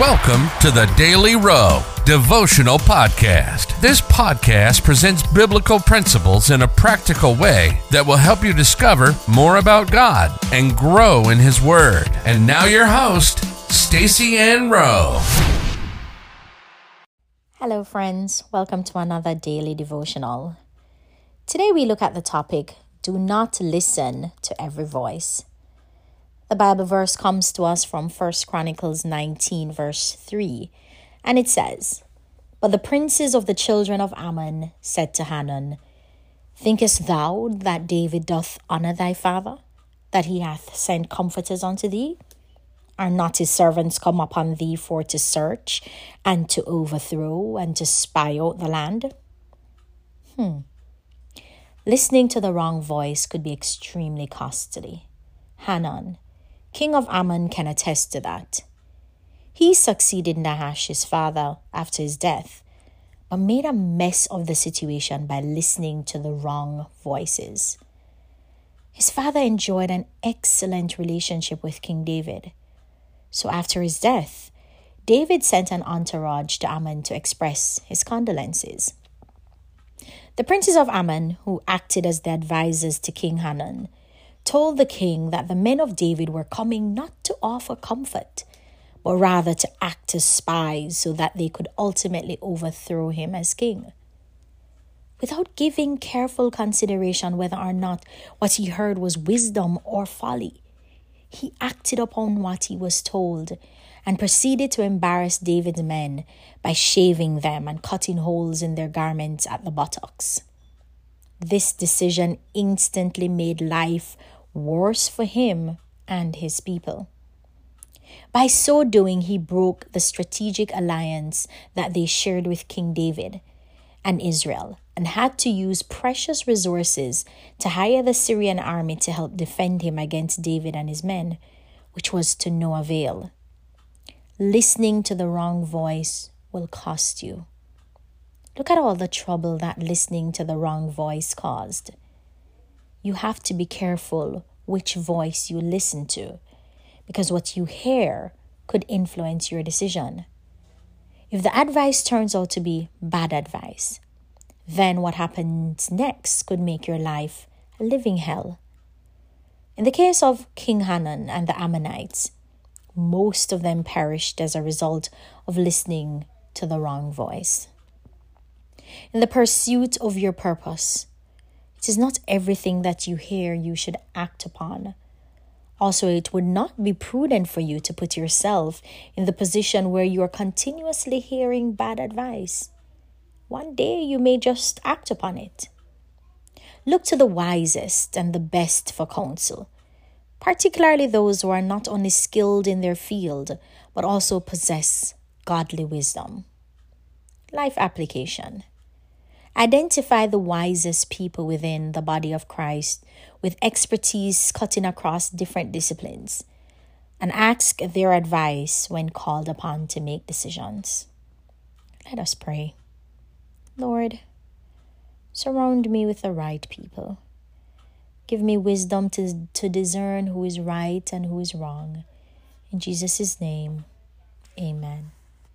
Welcome to the Daily Row Devotional Podcast. This podcast presents biblical principles in a practical way that will help you discover more about God and grow in His Word. And now your host, Stacey Ann Rowe. Hello friends, welcome to another Daily Devotional. Today we look at the topic, do not listen to every voice. The Bible verse comes to us from First Chronicles 19 verse 3, and it says, But the princes of the children of Ammon said to Hanun, Thinkest thou that David doth honor thy father, that he hath sent comforters unto thee? Are not his servants come upon thee for to search, and to overthrow, and to spy out the land? Listening to the wrong voice could be extremely costly. Hanun, king of Ammon, can attest to that. He succeeded Nahash, his father, after his death, but made a mess of the situation by listening to the wrong voices. His father enjoyed an excellent relationship with King David. So after his death, David sent an entourage to Ammon to express his condolences. The princes of Ammon, who acted as the advisors to King Hanun, told the king that the men of David were coming not to offer comfort, but rather to act as spies so that they could ultimately overthrow him as king. Without giving careful consideration whether or not what he heard was wisdom or folly, he acted upon what he was told and proceeded to embarrass David's men by shaving them and cutting holes in their garments at the buttocks. This decision instantly made life worse for him and his people. By so doing, he broke the strategic alliance that they shared with King David and Israel, and had to use precious resources to hire the Syrian army to help defend him against David and his men, which was to no avail. Listening to the wrong voice will cost you. Look at all the trouble that listening to the wrong voice caused. You have to be careful which voice you listen to, because what you hear could influence your decision. If the advice turns out to be bad advice, then what happens next could make your life a living hell. In the case of King Hanun and the Ammonites, most of them perished as a result of listening to the wrong voice. In the pursuit of your purpose, it is not everything that you hear you should act upon. Also, it would not be prudent for you to put yourself in the position where you are continuously hearing bad advice. One day you may just act upon it. Look to the wisest and the best for counsel, particularly those who are not only skilled in their field, but also possess godly wisdom. Life application. Identify the wisest people within the body of Christ with expertise cutting across different disciplines, and ask their advice when called upon to make decisions. Let us pray. Lord, surround me with the right people. Give me wisdom to discern who is right and who is wrong. In Jesus' name, amen.